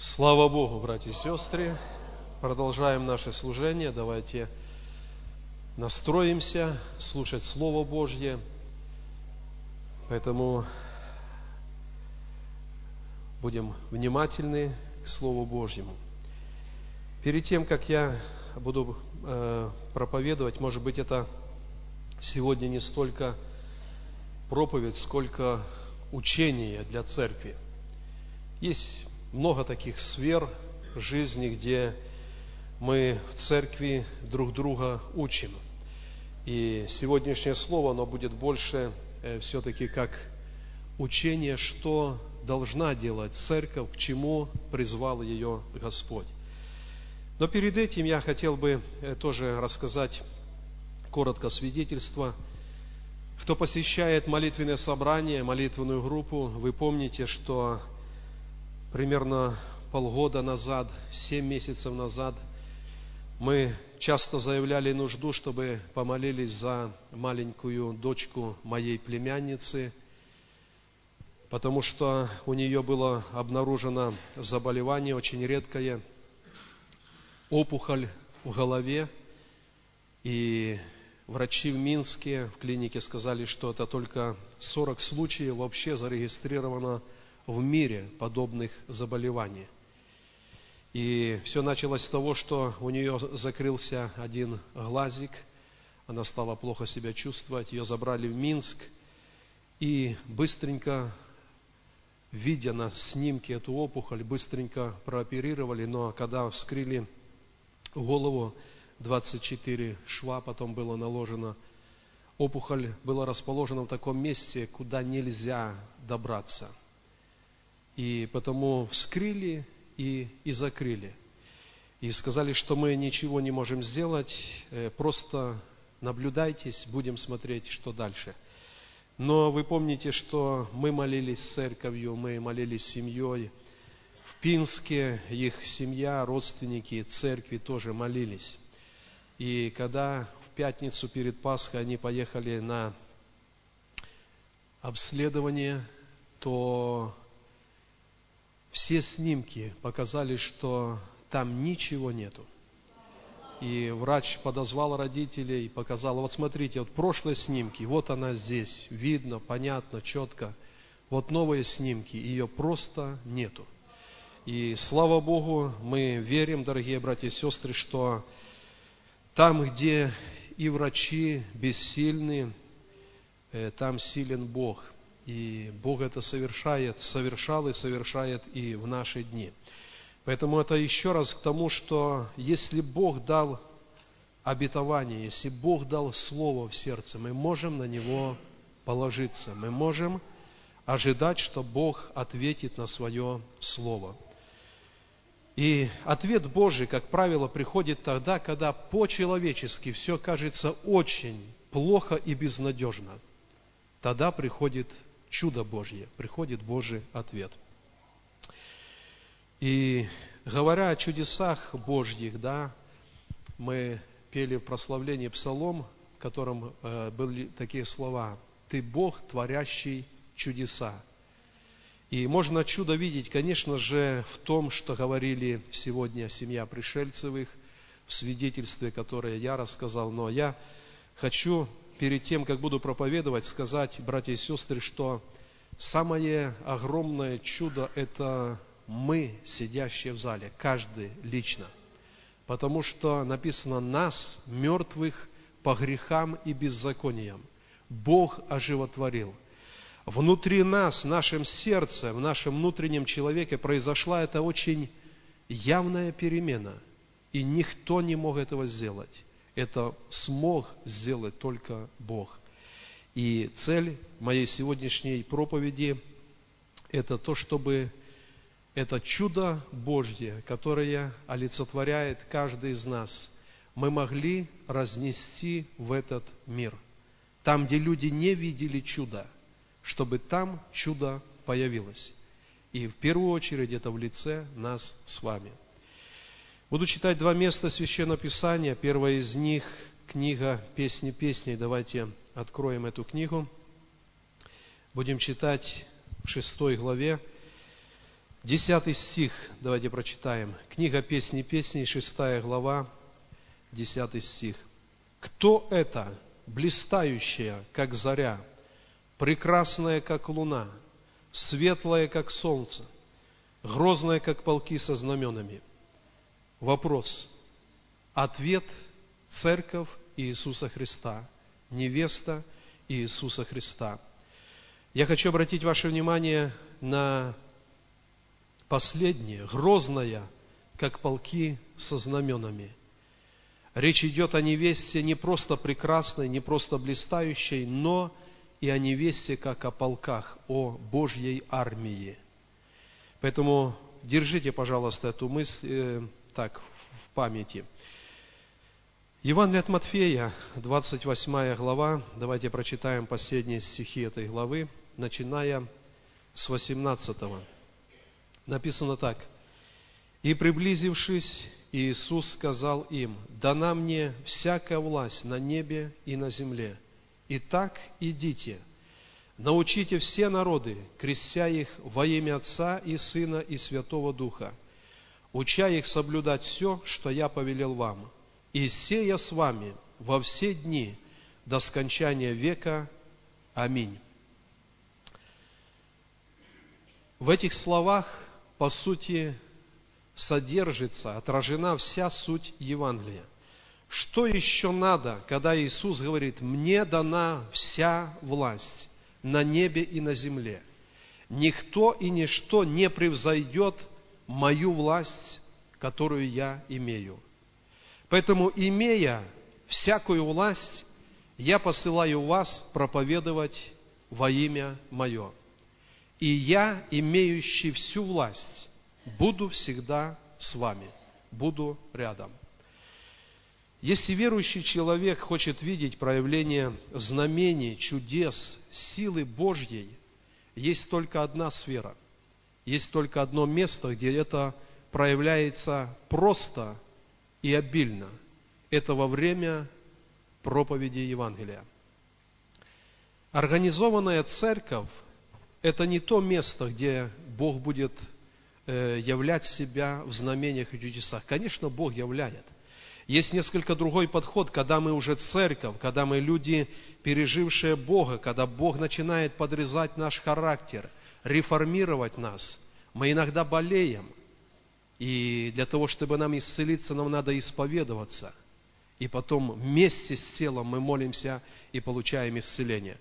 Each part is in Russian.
Слава Богу, братья и сестры! Продолжаем наше служение. Давайте настроимся слушать Слово Божье. Поэтому будем внимательны к Слову Божьему. Перед тем, как я буду проповедовать, может быть, это сегодня не столько проповедь, сколько учение для церкви. Есть много таких сфер жизни, где мы в церкви друг друга учим. И сегодняшнее слово, оно будет больше все-таки как учение, что должна делать церковь, к чему призвал ее Господь. Но перед этим я хотел бы тоже рассказать коротко свидетельство. Кто посещает молитвенное собрание, молитвенную группу, вы помните, что примерно полгода назад, 7 месяцев назад, мы часто заявляли нужду, чтобы помолились за маленькую дочку моей племянницы, потому что у нее было обнаружено заболевание очень редкое, опухоль в голове, и врачи в Минске, в клинике сказали, что это только 40 случаев вообще зарегистрировано в мире подобных заболеваний. И все началось с того, что у нее закрылся один глазик, она стала плохо себя чувствовать, ее забрали в Минск, и быстренько, видя на снимке эту опухоль, быстренько прооперировали, но когда вскрыли голову, 24 шва потом было наложено, опухоль была расположена в таком месте, куда нельзя добраться. И потому вскрыли и закрыли. И сказали, что мы ничего не можем сделать, просто наблюдайтесь, будем смотреть, что дальше. Но вы помните, что мы молились с церковью, мы молились с семьей. В Пинске их семья, родственники церкви тоже молились. И когда в пятницу перед Пасхой они поехали на обследование, то все снимки показали, что там ничего нету. И врач подозвал родителей и показал: вот смотрите, вот прошлые снимки, вот она здесь, видно, понятно, четко. Вот новые снимки, ее просто нету. И слава Богу, мы верим, дорогие братья и сестры, что там, где и врачи бессильны, там силен Бог. И Бог это совершал и совершает и в наши дни. Поэтому это еще раз к тому, что если Бог дал обетование, если Бог дал слово в сердце, мы можем на него положиться, мы можем ожидать, что Бог ответит на свое слово. И ответ Божий, как правило, приходит тогда, когда по-человечески все кажется очень плохо и безнадежно. Тогда приходит чудо Божье, приходит Божий ответ. И говоря о чудесах Божьих, мы пели в прославлении псалом, в котором были такие слова: «Ты Бог, творящий чудеса». И можно чудо видеть, конечно же, в том, что говорили сегодня семья Пришельцевых, в свидетельстве, которое я рассказал. Но я хочу перед тем, как буду проповедовать, сказать, братья и сестры, что самое огромное чудо – это мы, сидящие в зале, каждый лично. Потому что написано: нас, мертвых, по грехам и беззакониям, Бог оживотворил. Внутри нас, в нашем сердце, в нашем внутреннем человеке произошла эта очень явная перемена, и никто не мог этого сделать. Это смог сделать только Бог. И цель моей сегодняшней проповеди – это то, чтобы это чудо Божье, которое олицетворяет каждый из нас, мы могли разнести в этот мир. Там, где люди не видели чуда, чтобы там чудо появилось. И в первую очередь это в лице нас с вами. Буду читать 2 места Священного Писания. Первое из них – книга «Песни песней». Давайте откроем эту книгу. Будем читать в 6 главе 10 стих, давайте прочитаем. Книга «Песни песней», 6 глава, 10 стих. «Кто это, блистающая, как заря, прекрасная, как луна, светлая, как солнце, грозная, как полки со знаменами?» Вопрос. Ответ – Церковь Иисуса Христа, невеста Иисуса Христа. Я хочу обратить ваше внимание на последнее, грозное, как полки со знаменами. Речь идет о невесте не просто прекрасной, не просто блистающей, но и о невесте, как о полках, о Божьей армии. Поэтому держите, пожалуйста, эту мысль в памяти. Евангелие от Матфея, 28 глава, давайте прочитаем последние стихи этой главы, начиная с 18-го. Написано так. «И приблизившись, Иисус сказал им: дана мне всякая власть на небе и на земле. Итак, идите, научите все народы, крестя их во имя Отца и Сына и Святого Духа, уча их соблюдать все, что я повелел вам. И сея с вами во все дни до скончания века. Аминь». В этих словах, по сути, содержится, отражена вся суть Евангелия. Что еще надо, когда Иисус говорит: «Мне дана вся власть на небе и на земле». Никто и ничто не превзойдет мою власть, которую я имею. Поэтому, имея всякую власть, я посылаю вас проповедовать во имя мое. И я, имеющий всю власть, буду всегда с вами, буду рядом. Если верующий человек хочет видеть проявление знамений, чудес, силы Божьей, есть только одна сфера, есть только одно место, где это проявляется просто и обильно. Это во время проповеди Евангелия. Организованная церковь — это не то место, где Бог будет являть себя в знамениях и чудесах. Конечно, Бог являет. Есть несколько другой подход, когда мы уже церковь, когда мы люди, пережившие Бога, когда Бог начинает подрезать наш характер, реформировать нас. Мы иногда болеем, и для того, чтобы нам исцелиться, нам надо исповедоваться. И потом вместе с телом мы молимся и получаем исцеление.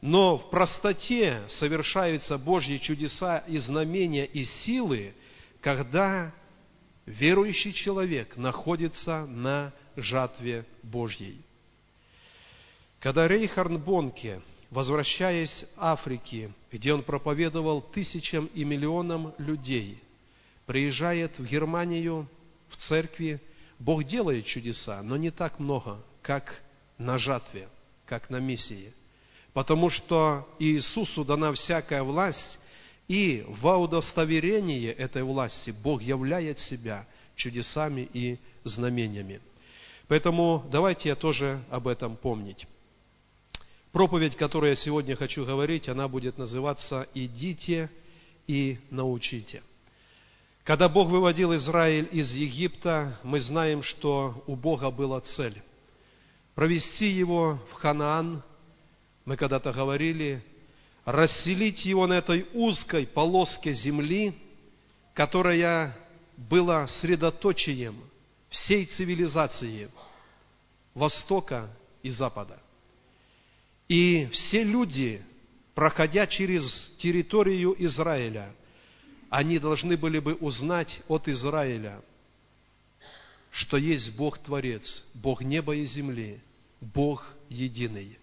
Но в простоте совершаются Божьи чудеса и знамения и силы, когда верующий человек находится на жатве Божьей. Когда Рейхард Бонке, возвращаясь с Африки, где он проповедовал тысячам и миллионам людей, приезжает в Германию, в церкви, Бог делает чудеса, но не так много, как на жатве, как на миссии. Потому что Иисусу дана всякая власть, и во удостоверение этой власти Бог являет себя чудесами и знамениями. Поэтому давайте я тоже об этом помнить. Проповедь, которую я сегодня хочу говорить, она будет называться «Идите и научите». Когда Бог выводил Израиль из Египта, мы знаем, что у Бога была цель – провести его в Ханаан. Мы когда-то говорили, расселить его на этой узкой полоске земли, которая была средоточием всей цивилизации Востока и Запада. И все люди, проходя через территорию Израиля, они должны были бы узнать от Израиля, что есть Бог-творец, Бог неба и земли, Бог единый.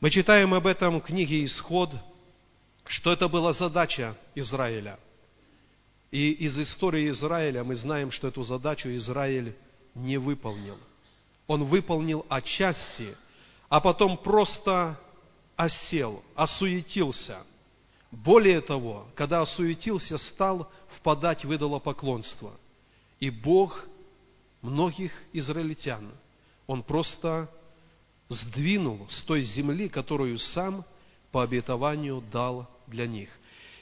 Мы читаем об этом в книге «Исход», что это была задача Израиля. И из истории Израиля мы знаем, что эту задачу Израиль не выполнил. Он выполнил отчасти, а потом просто осел, осуетился. Более того, когда осуетился, стал впадать в идолопоклонство. И Бог многих израильтян, Он просто сдвинул с той земли, которую сам по обетованию дал для них.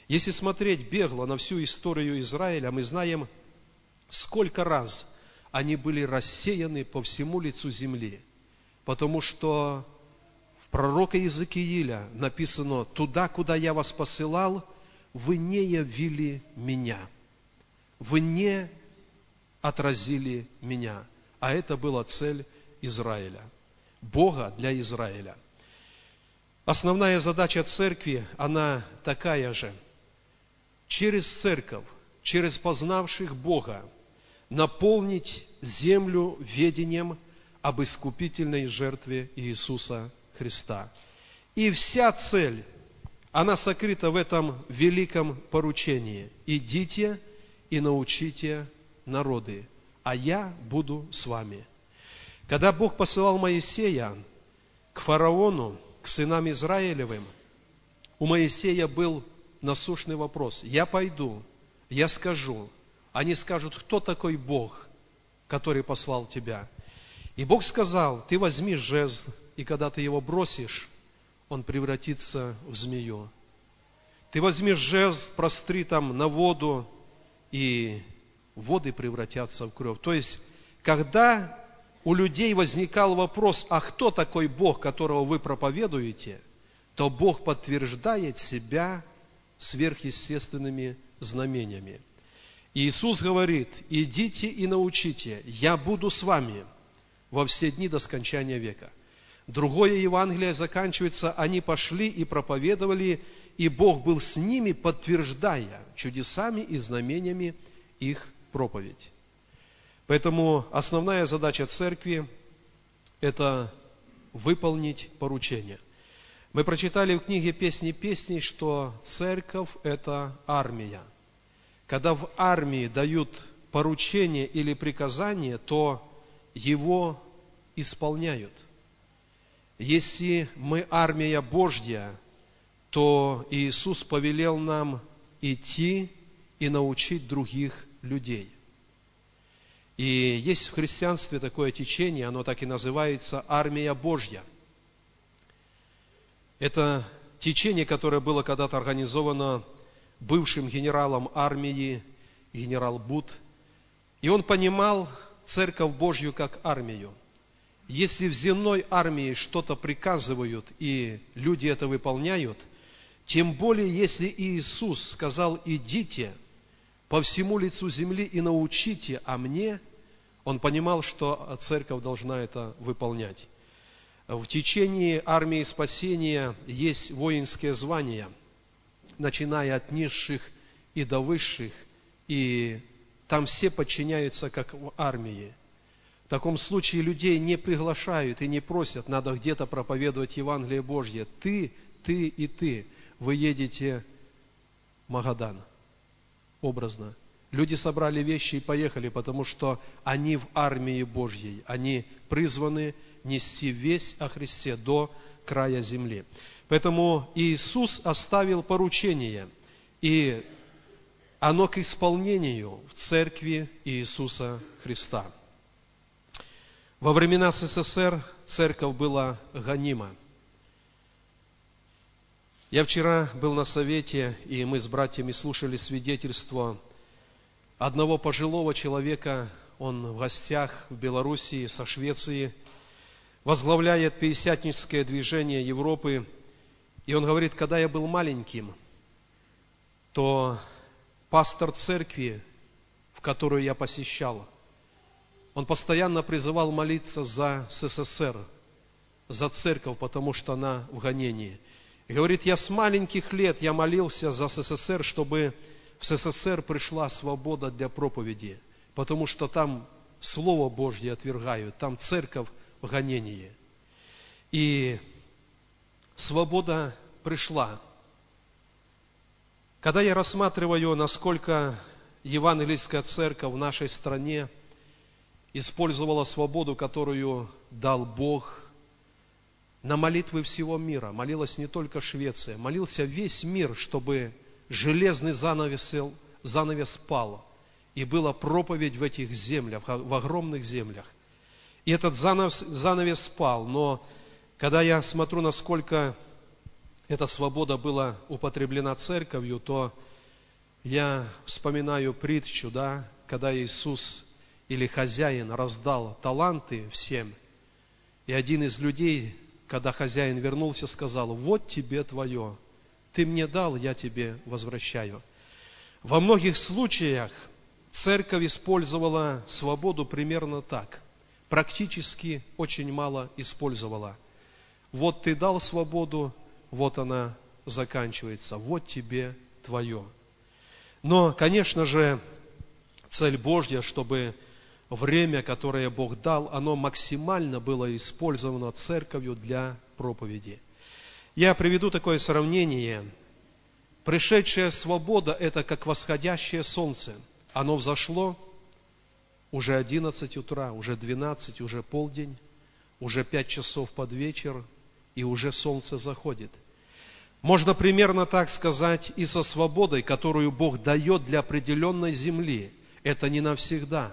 Если смотреть бегло на всю историю Израиля, мы знаем, сколько раз они были рассеяны по всему лицу земли. Потому что в пророке Иезекииля написано: «Туда, куда я вас посылал, вы не явили меня, вы не отразили меня». А это была цель Израиля, Бога для Израиля. Основная задача церкви, она такая же. Через церковь, через познавших Бога, наполнить землю ведением об искупительной жертве Иисуса Христа. И вся цель, она сокрыта в этом великом поручении. «Идите и научите народы, а я буду с вами». Когда Бог посылал Моисея к фараону, к сынам Израилевым, у Моисея был насущный вопрос: «Я пойду, я скажу». Они скажут: «Кто такой Бог, который послал тебя?» И Бог сказал: «Ты возьми жезл, и когда ты его бросишь, он превратится в змею. Ты возьми жезл, простри там на воду, и воды превратятся в кровь». То есть, когда у людей возникал вопрос: «А кто такой Бог, которого вы проповедуете?», то Бог подтверждает себя сверхъестественными знамениями. Иисус говорит: «Идите и научите, я буду с вами во все дни до скончания века». Другое Евангелие заканчивается: «Они пошли и проповедовали, и Бог был с ними, подтверждая чудесами и знамениями их проповедь». Поэтому основная задача церкви – это выполнить поручение. Мы прочитали в книге «Песни песней», что церковь – это армия. Когда в армии дают поручение или приказание, то его исполняют. Если мы армия Божья, то Иисус повелел нам идти и научить других людей. И есть в христианстве такое течение, оно так и называется: армия Божья. Это течение, которое было когда-то организовано бывшим генералом армии, генерал Бут. И он понимал Церковь Божью как армию. Если в земной армии что-то приказывают, и люди это выполняют, тем более, если Иисус сказал: «Идите по всему лицу земли и научите о мне», он понимал, что церковь должна это выполнять. В течение армии спасения есть воинские звания, начиная от низших и до высших, и там все подчиняются, как в армии. В таком случае людей не приглашают и не просят: надо где-то проповедовать Евангелие Божье. Ты и ты. Вы едете в Магадан, образно. Люди собрали вещи и поехали, потому что они в армии Божьей. Они призваны нести весть о Христе до края земли. Поэтому Иисус оставил поручение, и оно к исполнению в церкви Иисуса Христа. Во времена СССР церковь была гонима. Я вчера был на совете, и мы с братьями слушали свидетельство одного пожилого человека. Он в гостях в Белоруссии, со Швеции, возглавляет пятидесятническое движение Европы. И он говорит: когда я был маленьким, то пастор церкви, в которую я посещал, он постоянно призывал молиться за СССР, за церковь, потому что она в гонении. И говорит: я с маленьких лет я молился за СССР, чтобы в СССР пришла свобода для проповеди, потому что там Слово Божье отвергают, там церковь в гонении. И свобода пришла. Когда я рассматриваю, насколько евангельская церковь в нашей стране использовала свободу, которую дал Бог, на молитвы всего мира. Молилась не только Швеция, молился весь мир, чтобы железный занавес пал, и была проповедь в этих землях, в огромных землях. И этот занавес пал, но когда я смотрю, насколько эта свобода была употреблена церковью, то я вспоминаю притчу, да, когда Иисус или хозяин раздал таланты всем, и один из людей, когда хозяин вернулся, сказал: «Вот тебе твое, ты мне дал, я тебе возвращаю». Во многих случаях церковь использовала свободу примерно так, практически очень мало использовала. Вот ты дал свободу, вот она заканчивается, вот тебе твое. Но, конечно же, цель Божья, чтобы время, которое Бог дал, оно максимально было использовано церковью для проповеди. Я приведу такое сравнение. Пришедшая свобода – это как восходящее солнце. Оно взошло уже 11 утра, уже 12, уже полдень, уже 5 часов под вечер, и уже солнце заходит. Можно примерно так сказать и со свободой, которую Бог дает для определенной земли. Это не навсегда.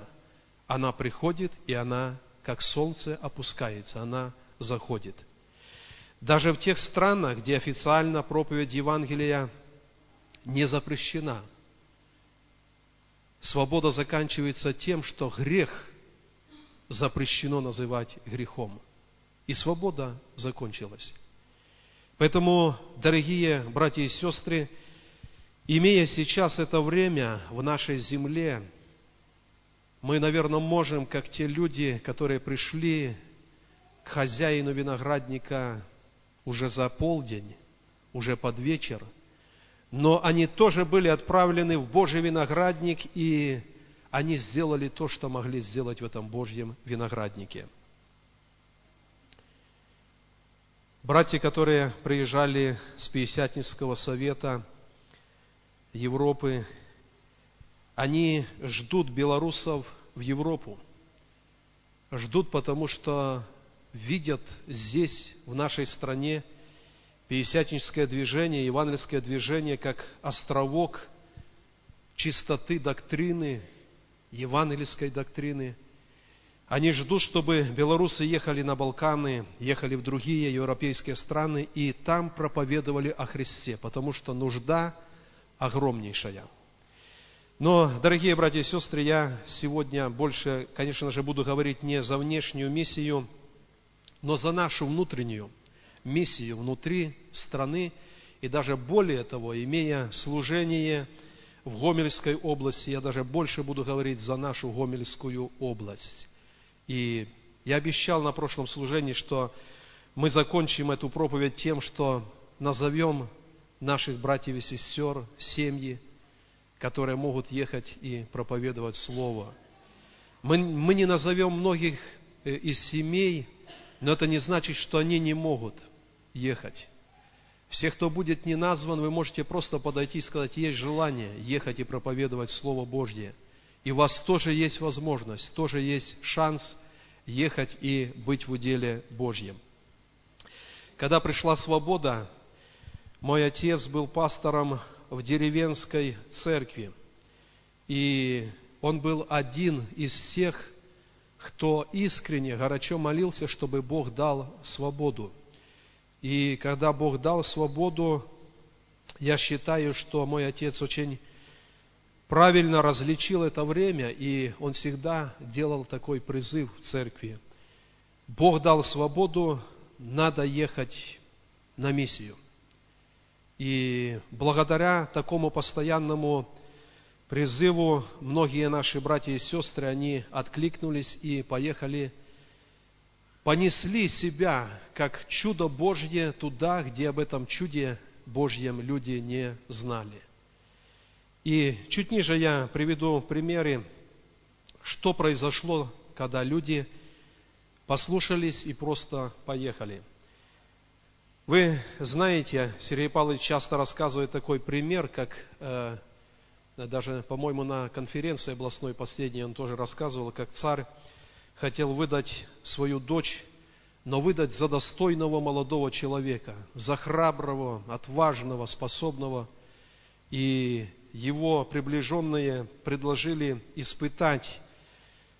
Она приходит, и она, как солнце, опускается, она заходит. Даже в тех странах, где официально проповедь Евангелия не запрещена, свобода заканчивается тем, что грех запрещено называть грехом. И свобода закончилась. Поэтому, дорогие братья и сестры, имея сейчас это время в нашей земле, мы, наверное, можем, как те люди, которые пришли к хозяину виноградника уже за полдень, уже под вечер, но они тоже были отправлены в Божий виноградник, и они сделали то, что могли сделать в этом Божьем винограднике. Братья, которые приезжали с Пятидесятнического совета Европы, они ждут белорусов в Европу. Ждут, потому что видят здесь, в нашей стране, пятидесятническое движение, евангельское движение, как островок чистоты доктрины, евангельской доктрины. Они ждут, чтобы белорусы ехали на Балканы, ехали в другие европейские страны и там проповедовали о Христе, потому что нужда огромнейшая. Но, дорогие братья и сестры, я сегодня больше, конечно же, буду говорить не за внешнюю миссию, но за нашу внутреннюю миссию внутри страны. И даже более того, имея служение в Гомельской области, я даже больше буду говорить за нашу Гомельскую область. И я обещал на прошлом служении, что мы закончим эту проповедь тем, что назовем наших братьев и сестер, семьи, которые могут ехать и проповедовать Слово. Мы не назовем многих из семей, но это не значит, что они не могут ехать. Все, кто будет не назван, вы можете просто подойти и сказать: есть желание ехать и проповедовать Слово Божье. И у вас тоже есть возможность, тоже есть шанс ехать и быть в уделе Божьем. Когда пришла свобода, мой отец был пастором в деревенской церкви. И он был один из всех, кто искренне, горячо молился, чтобы Бог дал свободу. И когда Бог дал свободу, я считаю, что мой отец очень правильно различил это время, и он всегда делал такой призыв в церкви: Бог дал свободу, надо ехать на миссию. И благодаря такому постоянному призыву многие наши братья и сестры, они откликнулись и поехали, понесли себя как чудо Божье туда, где об этом чуде Божьем люди не знали. И чуть ниже я приведу примеры, что произошло, когда люди послушались и просто поехали. Вы знаете, Сергей Павлович часто рассказывает такой пример, как даже, по-моему, на конференции областной последней он тоже рассказывал, как царь хотел выдать свою дочь, но выдать за достойного молодого человека, за храброго, отважного, способного. И его приближенные предложили испытать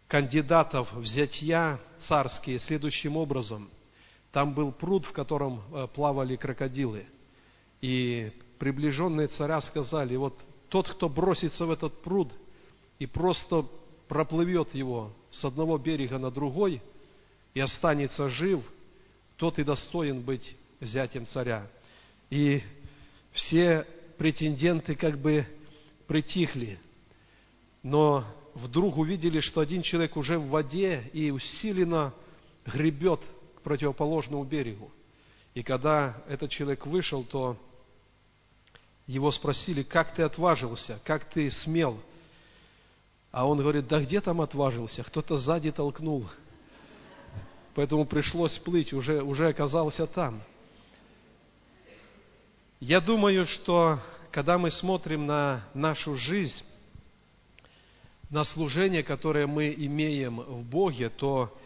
кандидатов в зятья царские следующим образом. Там был пруд, в котором плавали крокодилы. И приближенные царя сказали: вот тот, кто бросится в этот пруд и просто проплывет его с одного берега на другой и останется жив, тот и достоин быть зятем царя. И все претенденты как бы притихли, но вдруг увидели, что один человек уже в воде и усиленно гребет к противоположному берегу. И когда этот человек вышел, то его спросили: как ты отважился, как ты смел? А он говорит: да где там отважился, кто-то сзади толкнул. Поэтому пришлось плыть, уже оказался там. Я думаю, что когда мы смотрим на нашу жизнь, на служение, которое мы имеем в Боге, то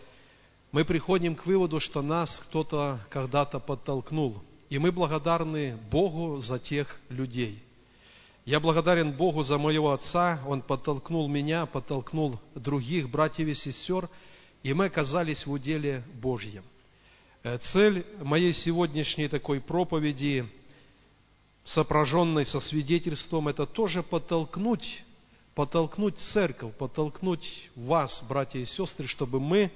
мы приходим к выводу, что нас кто-то когда-то подтолкнул. И мы благодарны Богу за тех людей. Я благодарен Богу за моего отца. Он подтолкнул меня, подтолкнул других братьев и сестер, и мы оказались в уделе Божьем. Цель моей сегодняшней такой проповеди, сопряженной со свидетельством, это тоже подтолкнуть церковь, подтолкнуть вас, братья и сестры, чтобы мы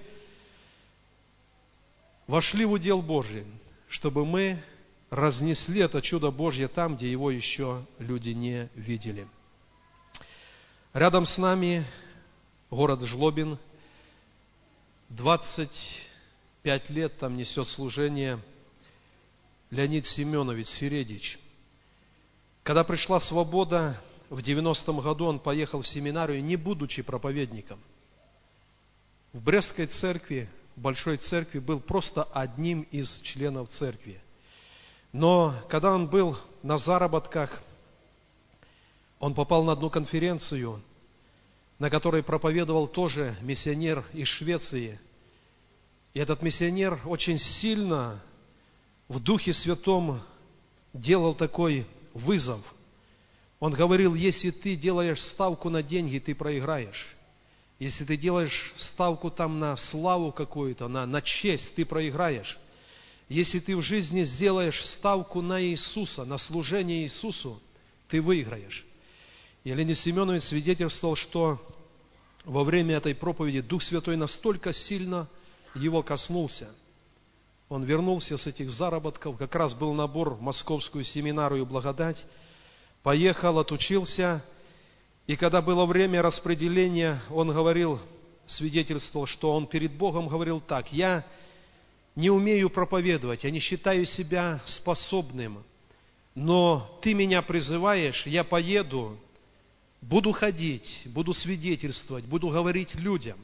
вошли в удел Божий, чтобы мы разнесли это чудо Божье там, где его еще люди не видели. Рядом с нами город Жлобин. 25 лет там несет служение Леонид Семенович Середич. Когда пришла свобода, в 90-м году он поехал в семинарию, не будучи проповедником. В Брестской церкви, в Большой церкви, был просто одним из членов церкви. Но когда он был на заработках, он попал на одну конференцию, на которой проповедовал тоже миссионер из Швеции. И этот миссионер очень сильно в Духе Святом делал такой вызов. Он говорил: если ты делаешь ставку на деньги, ты проиграешь. Если ты делаешь ставку там на славу какую-то, на честь, ты проиграешь. Если ты в жизни сделаешь ставку на Иисуса, на служение Иисусу, ты выиграешь. И Леонид Семенович свидетельствовал, что во время этой проповеди Дух Святой настолько сильно его коснулся. Он вернулся с этих заработков, как раз был набор в московскую семинарию «Благодать», поехал, отучился, и когда было время распределения, он говорил, свидетельствовал, что он перед Богом говорил так: «Я не умею проповедовать, я не считаю себя способным, но ты меня призываешь, я поеду, буду ходить, буду свидетельствовать, буду говорить людям.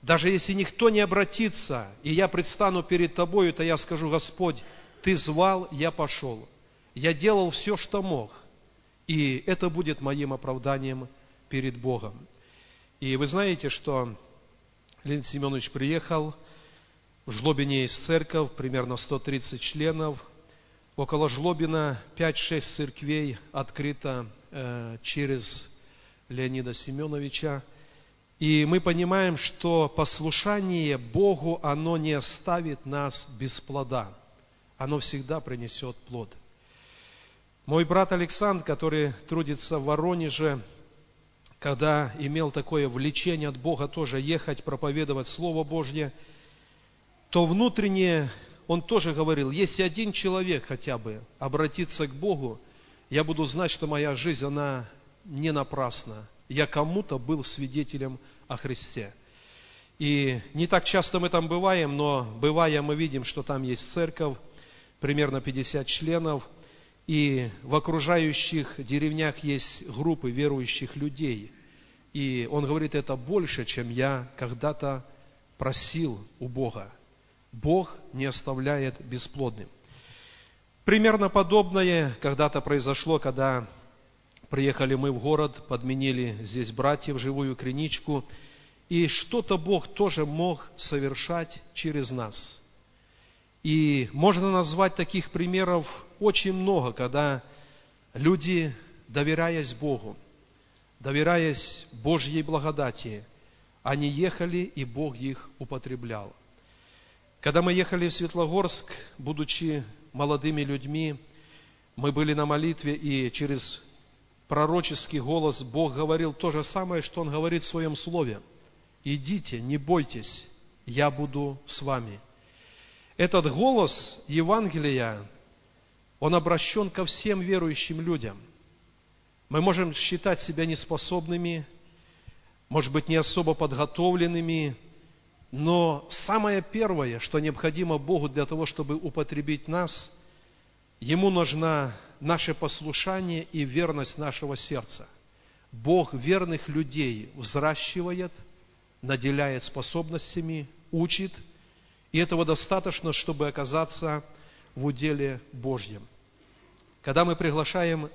Даже если никто не обратится, и я предстану перед тобою, то я скажу: Господь, ты звал, я пошел. Я делал все, что мог, и это будет моим оправданием перед Богом». И вы знаете, что Леонид Семенович приехал, в Жлобине есть церковь, примерно 130 членов. Около Жлобина 5-6 церквей открыто через Леонида Семеновича. И мы понимаем, что послушание Богу, оно не оставит нас без плода. Оно всегда принесет плод. Мой брат Александр, который трудится в Воронеже, когда имел такое влечение от Бога тоже ехать, проповедовать Слово Божье, то внутренне он тоже говорил: если один человек хотя бы обратится к Богу, я буду знать, что моя жизнь, она не напрасна. Я кому-то был свидетелем о Христе. И не так часто мы там бываем, но бывая мы видим, что там есть церковь, примерно 50 членов, и в окружающих деревнях есть группы верующих людей. И он говорит: это больше, чем я когда-то просил у Бога. Бог не оставляет бесплодным. Примерно подобное когда-то произошло, когда приехали мы в город, подменили здесь братьев, живую криничку, и что-то Бог тоже мог совершать через нас. И можно назвать таких примеров очень много, когда люди, доверяясь Богу, доверяясь Божьей благодати, они ехали, и Бог их употреблял. Когда мы ехали в Светлогорск, будучи молодыми людьми, Мы были на молитве, и через пророческий голос Бог говорил то же самое, что Он говорит в Своем Слове. «Идите, не бойтесь, я буду с вами». Этот голос Евангелия, он обращен ко всем верующим людям. Мы можем считать себя неспособными, может быть, не особо подготовленными, но самое первое, что необходимо Богу для того, чтобы употребить нас, Ему нужно наше послушание и верность нашего сердца. Бог верных людей взращивает, наделяет способностями, учит, и этого достаточно, чтобы оказаться в уделе Божьем. Когда мы приглашаем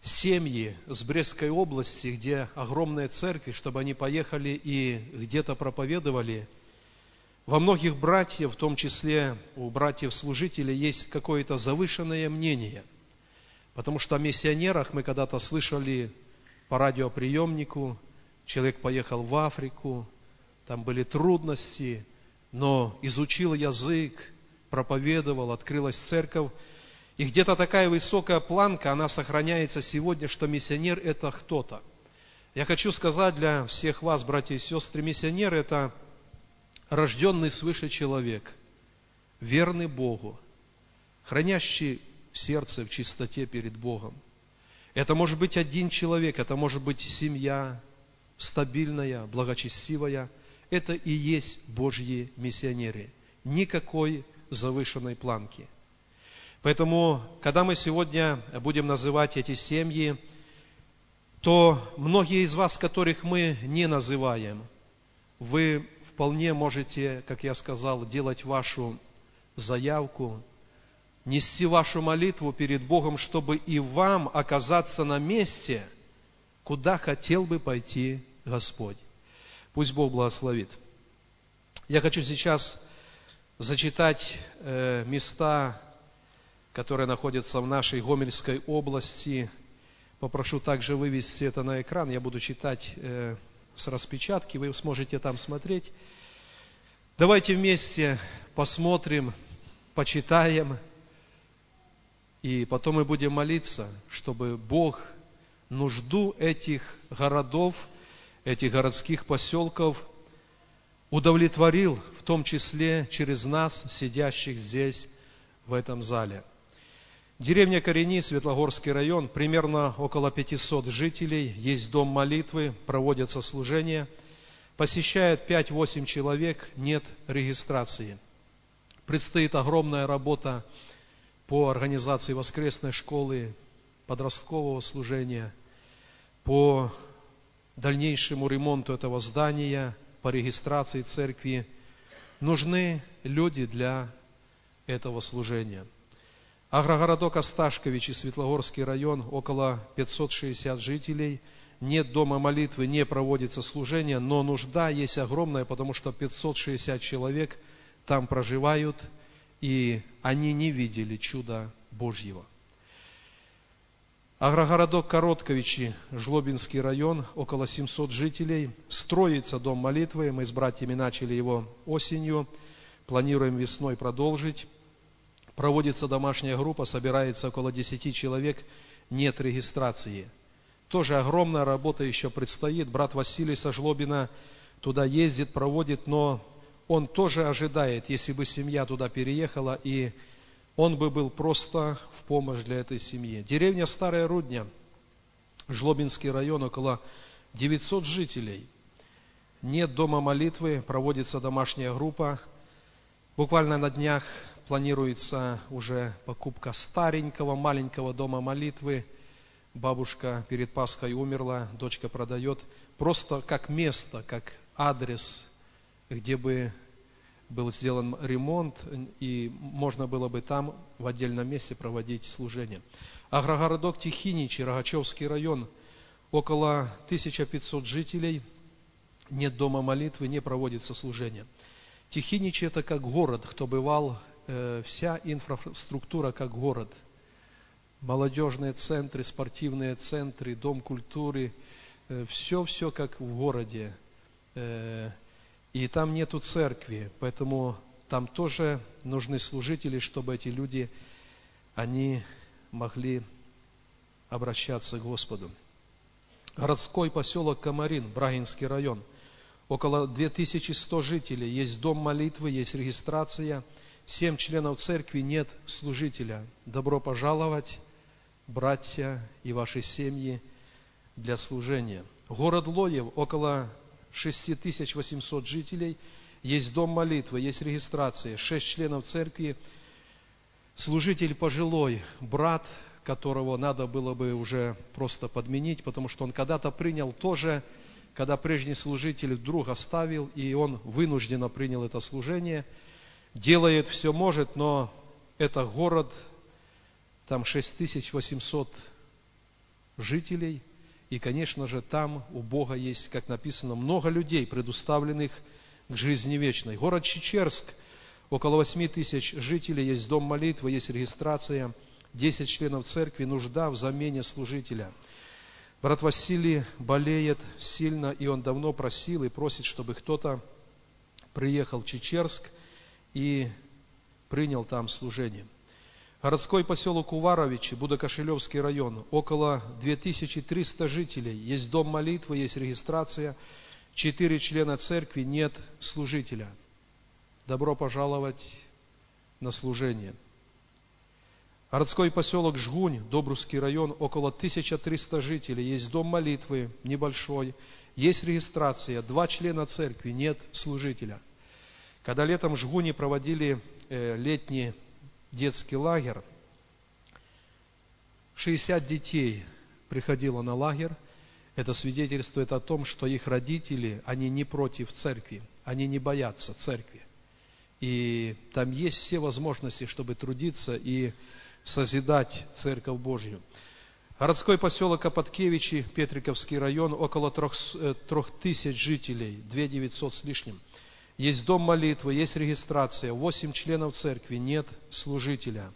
семьи с Брестской области, где огромные церкви, чтобы они поехали и где-то проповедовали, во многих братьев, в том числе у братьев-служителей, есть какое-то завышенное мнение. Потому что о миссионерах мы когда-то слышали по радиоприемнику, человек поехал в Африку, там были трудности, но изучил язык, проповедовал, открылась церковь. И где-то такая высокая планка, она сохраняется сегодня, что миссионер – это кто-то. Я хочу сказать для всех вас, братья и сестры, миссионер – это рожденный свыше человек, верный Богу, хранящий сердце в чистоте перед Богом. Это может быть один человек, это может быть семья, стабильная, благочестивая. Это и есть Божьи миссионеры. Никакой завышенной планки. Поэтому, когда мы сегодня будем называть эти семьи, то многие из вас, которых мы не называем, вы вполне можете, как я сказал, делать вашу заявку, нести вашу молитву перед Богом, чтобы и вам оказаться на месте, куда хотел бы пойти Господь. Пусть Бог благословит. Я хочу сейчас зачитать места, которые находятся в нашей Гомельской области. Попрошу также вывести это на экран. Я буду читать с распечатки, вы сможете там смотреть. Давайте вместе посмотрим, почитаем, и потом мы будем молиться, чтобы Бог нужду этих городов, этих городских поселков удовлетворил, в том числе через нас, сидящих здесь, в этом зале. Деревня Корени, Светлогорский район, примерно около 500 жителей, есть дом молитвы, проводятся служения, посещает 5-8 человек, нет регистрации. Предстоит огромная работа по организации воскресной школы, подросткового служения, по дальнейшему ремонту этого здания, по регистрации церкви. Нужны люди для этого служения. Агрогородок Осташкович и Светлогорский район, около 560 жителей. Нет дома молитвы, не проводится служение, но нужда есть огромная, потому что 560 человек там проживают, и они не видели чуда Божьего. Агрогородок Коротковичи, Жлобинский район, около 700 жителей. Строится дом молитвы, мы с братьями начали его осенью, планируем весной продолжить. Проводится домашняя группа, собирается около 10 человек, нет регистрации. Тоже огромная работа еще предстоит. Брат Василий со Жлобина туда ездит, проводит, но он тоже ожидает, если бы семья туда переехала, и он бы был просто в помощь для этой семьи. Деревня Старая Рудня, Жлобинский район, около 900 жителей. Нет дома молитвы, проводится домашняя группа. Буквально на днях планируется уже покупка старенького, маленького дома молитвы. Бабушка перед Пасхой умерла, дочка продает. Просто как место, как адрес, где бы был сделан ремонт, и можно было бы там в отдельном месте проводить служение. Агрогородок Тихиничи, Рогачевский район, около 1500 жителей. Нет дома молитвы, не проводится служение. Тихиничи – это как город, кто бывал, вся инфраструктура как город. Молодежные центры, спортивные центры, дом культуры, все-все как в городе. И там нету церкви, поэтому там тоже нужны служители, чтобы эти люди, они могли обращаться к Господу. Городской поселок Комарин, Брагинский район. Около 2100 жителей. Есть дом молитвы, есть регистрация. 7 членов церкви, нет служителя. Добро пожаловать, братья и ваши семьи, для служения. Город Лоев, около 6800 жителей. Есть дом молитвы, есть регистрация. 6 членов церкви. Служитель пожилой, брат, которого надо было бы уже просто подменить, потому что он когда-то принял тоже, когда прежний служитель вдруг оставил, и он вынужденно принял это служение. Делает все может, но это город, там 6800 жителей. И, конечно же, там у Бога есть, как написано, много людей, предуставленных к жизни вечной. Город Чечерск, около 8000 жителей, есть дом молитвы, есть регистрация, 10 членов церкви, нужда в замене служителя. Брат Василий болеет сильно, и он давно просил и просит, чтобы кто-то приехал в Чечерск и принял там служение. Городской поселок Уваровичи, Будокошелевский район, около 2300 жителей. Есть дом молитвы, есть регистрация, 4 члена церкви, нет служителя. Добро пожаловать на служение. Городской поселок Жгунь, Добрусский район, около 1300 жителей. Есть дом молитвы, небольшой, есть регистрация, 2 члена церкви, нет служителя. Когда летом в Жгуне проводили летний детский лагерь, 60 детей приходило на лагерь. Это свидетельствует о том, что их родители, они не против церкви, они не боятся церкви. И там есть все возможности, чтобы трудиться и созидать Церковь Божью. Городской поселок Копоткевичи, Петриковский район, около 3000 жителей, 2900 с лишним. Есть дом молитвы, есть регистрация, 8 членов церкви, нет служителя.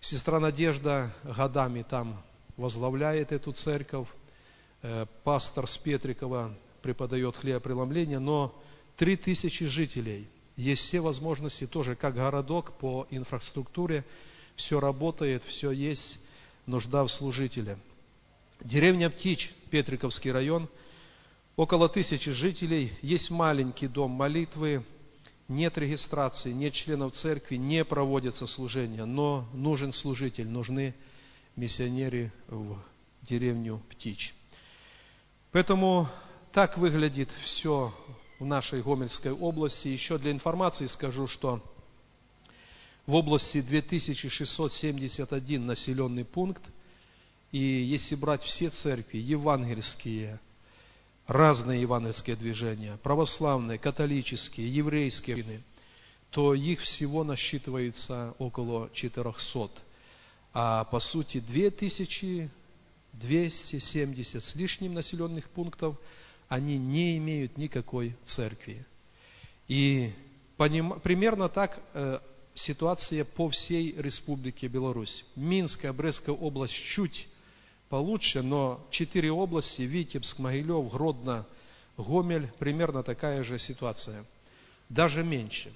Сестра Надежда годами там возглавляет эту церковь. Пастор с Петрикова преподает хлебопреломление, но 3000 жителей. Есть все возможности тоже, как городок, по инфраструктуре. Все работает, все есть, нужда в служителе. Деревня Птич, Петриковский район. Около 1000 жителей, есть маленький дом молитвы, нет регистрации, нет членов церкви, не проводятся служения, но нужен служитель, нужны миссионеры в деревню Птич. Поэтому так выглядит все в нашей Гомельской области. Еще для информации скажу, что в области 2671 населенный пункт, и если брать все церкви, евангельские, разные евангельские движения, православные, католические, еврейские, то их всего насчитывается около 400. А по сути 2270 с лишним населенных пунктов, они не имеют никакой церкви. И примерно так ситуация по всей Республике Беларусь. Минская, Брестская область чуть получше, но 4 области, Витебск, Могилев, Гродно, Гомель, примерно такая же ситуация. Даже меньше,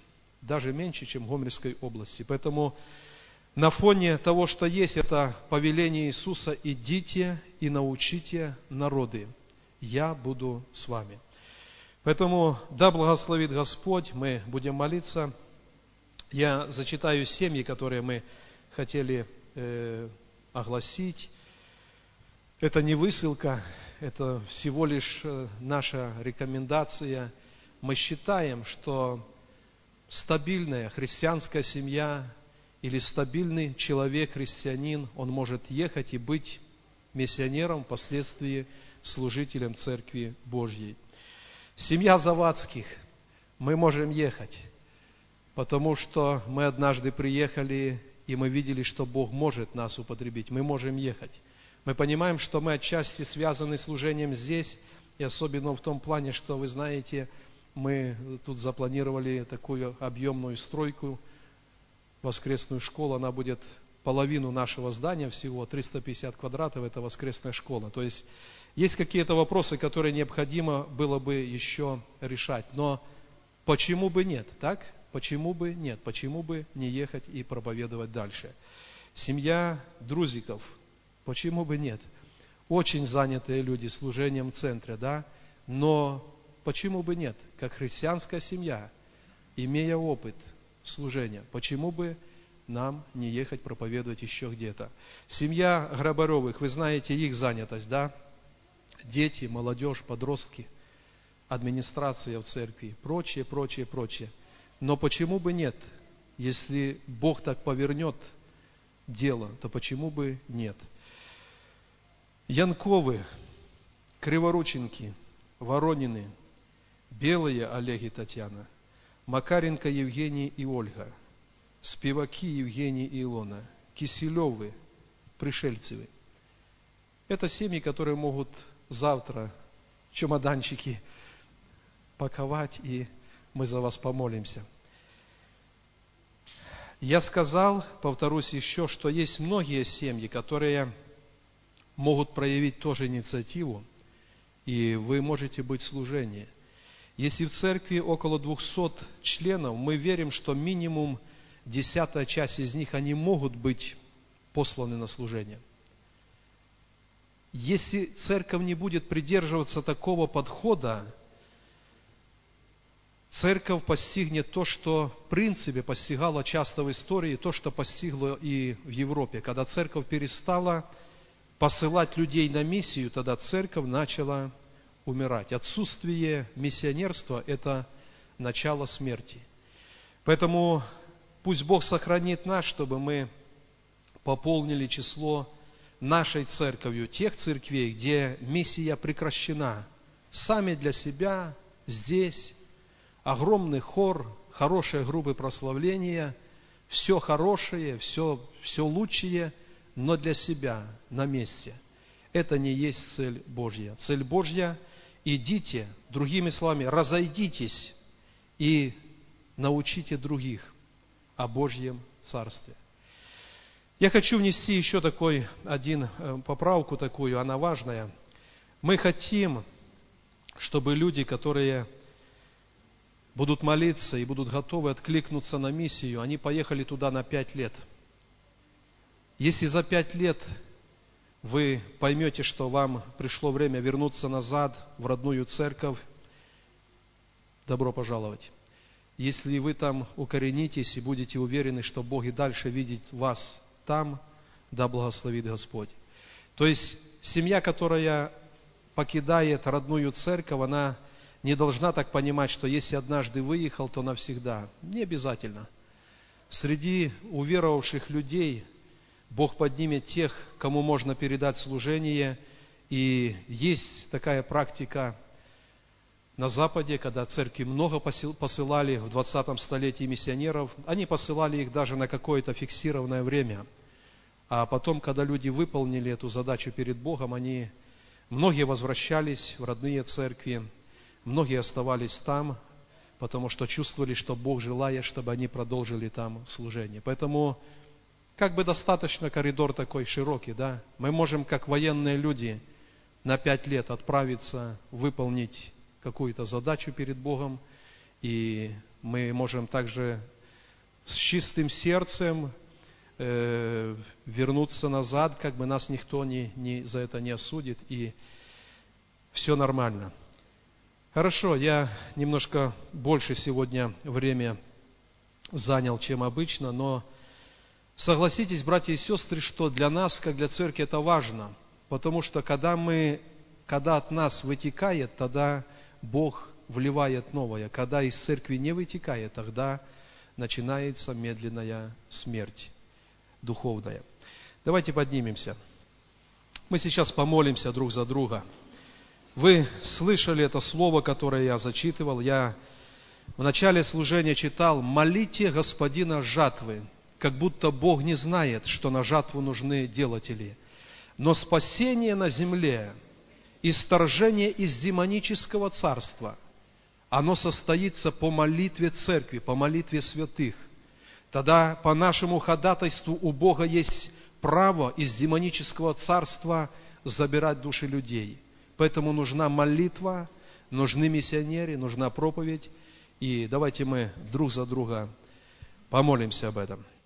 чем в Гомельской области. Поэтому на фоне того, что есть, это повеление Иисуса: идите и научите народы, я буду с вами. Поэтому да благословит Господь, мы будем молиться. Я зачитаю семьи, которые мы хотели огласить. Это не высылка, это всего лишь наша рекомендация. Мы считаем, что стабильная христианская семья или стабильный человек-христианин, он может ехать и быть миссионером, впоследствии служителем Церкви Божьей. Семья Завадских, мы можем ехать, потому что мы однажды приехали, и мы видели, что Бог может нас употребить. Мы можем ехать. Мы понимаем, что мы отчасти связаны служением здесь, и особенно в том плане, что, вы знаете, мы тут запланировали такую объемную стройку, воскресную школу. Она будет половину нашего здания всего, 350 квадратов, это воскресная школа. То есть, есть какие-то вопросы, которые необходимо было бы еще решать. Но почему бы нет, так? Почему бы нет? Почему бы не ехать и проповедовать дальше? Семья Друзиков, почему бы нет? Очень занятые люди служением в центре, да? Но почему бы нет? Как христианская семья, имея опыт служения, почему бы нам не ехать проповедовать еще где-то? Семья Грабаровых, вы знаете их занятость, да? Дети, молодежь, подростки, администрация в церкви, прочее, прочее, прочее. Но почему бы нет? Если Бог так повернет дело, то почему бы нет? Янковы, Криворученки, Воронины, Белые Олег и Татьяна, Макаренко Евгений и Ольга, Спиваки Евгений и Илона, Киселевы, Пришельцевы. Это семьи, которые могут завтра чемоданчики паковать, и мы за вас помолимся. Я сказал, повторюсь еще, что есть многие семьи, которые могут проявить тоже инициативу, и вы можете быть в служении. Если в церкви около 200 членов, мы верим, что минимум 10-я часть из них, они могут быть посланы на служение. Если церковь не будет придерживаться такого подхода, церковь постигнет то, что в принципе постигала часто в истории, то, что постигло и в Европе. Когда церковь перестала посылать людей на миссию, тогда церковь начала умирать. Отсутствие миссионерства – это начало смерти. Поэтому пусть Бог сохранит нас, чтобы мы пополнили число нашей церковью тех церквей, где миссия прекращена. Сами для себя, здесь, огромный хор, хорошие группы прославления, все хорошее, все лучшее, но для себя, на месте. Это не есть цель Божья. Цель Божья – идите, другими словами, разойдитесь и научите других о Божьем Царстве. Я хочу внести еще поправку такую, она важная. Мы хотим, чтобы люди, которые будут молиться и будут готовы откликнуться на миссию, они поехали туда на 5 лет. Если за 5 лет вы поймете, что вам пришло время вернуться назад в родную церковь, добро пожаловать. Если вы там укоренитесь и будете уверены, что Бог и дальше видит вас там, да благословит Господь. То есть семья, которая покидает родную церковь, она не должна так понимать, что если однажды выехал, то навсегда. Не обязательно. Среди уверовавших людей Бог поднимет тех, кому можно передать служение. И есть такая практика на Западе, когда церкви много посылали в 20 столетии миссионеров. Они посылали их даже на какое-то фиксированное время. А потом, когда люди выполнили эту задачу перед Богом, многие возвращались в родные церкви. Многие оставались там, потому что чувствовали, что Бог желает, чтобы они продолжили там служение. Поэтому как бы достаточно коридор такой широкий, да? Мы можем, как военные люди, на 5 лет отправиться, выполнить какую-то задачу перед Богом. И мы можем также с чистым сердцем вернуться назад, как бы нас никто за это не осудит, и все нормально. Хорошо, я немножко больше сегодня время занял, чем обычно, но согласитесь, братья и сестры, что для нас, как для церкви, это важно, потому что когда от нас вытекает, тогда Бог вливает новое, когда из церкви не вытекает, тогда начинается медленная смерть духовная. Давайте поднимемся. Мы сейчас помолимся друг за друга. Вы слышали это слово, которое я зачитывал. Я в начале служения читал: «Молите Господина жатвы», как будто Бог не знает, что на жатву нужны делатели. Но спасение на земле, исторжение из демонического царства, оно состоится по молитве церкви, по молитве святых. Тогда по нашему ходатайству у Бога есть право из демонического царства забирать души людей. Поэтому нужна молитва, нужны миссионеры, нужна проповедь. И давайте мы друг за друга помолимся об этом.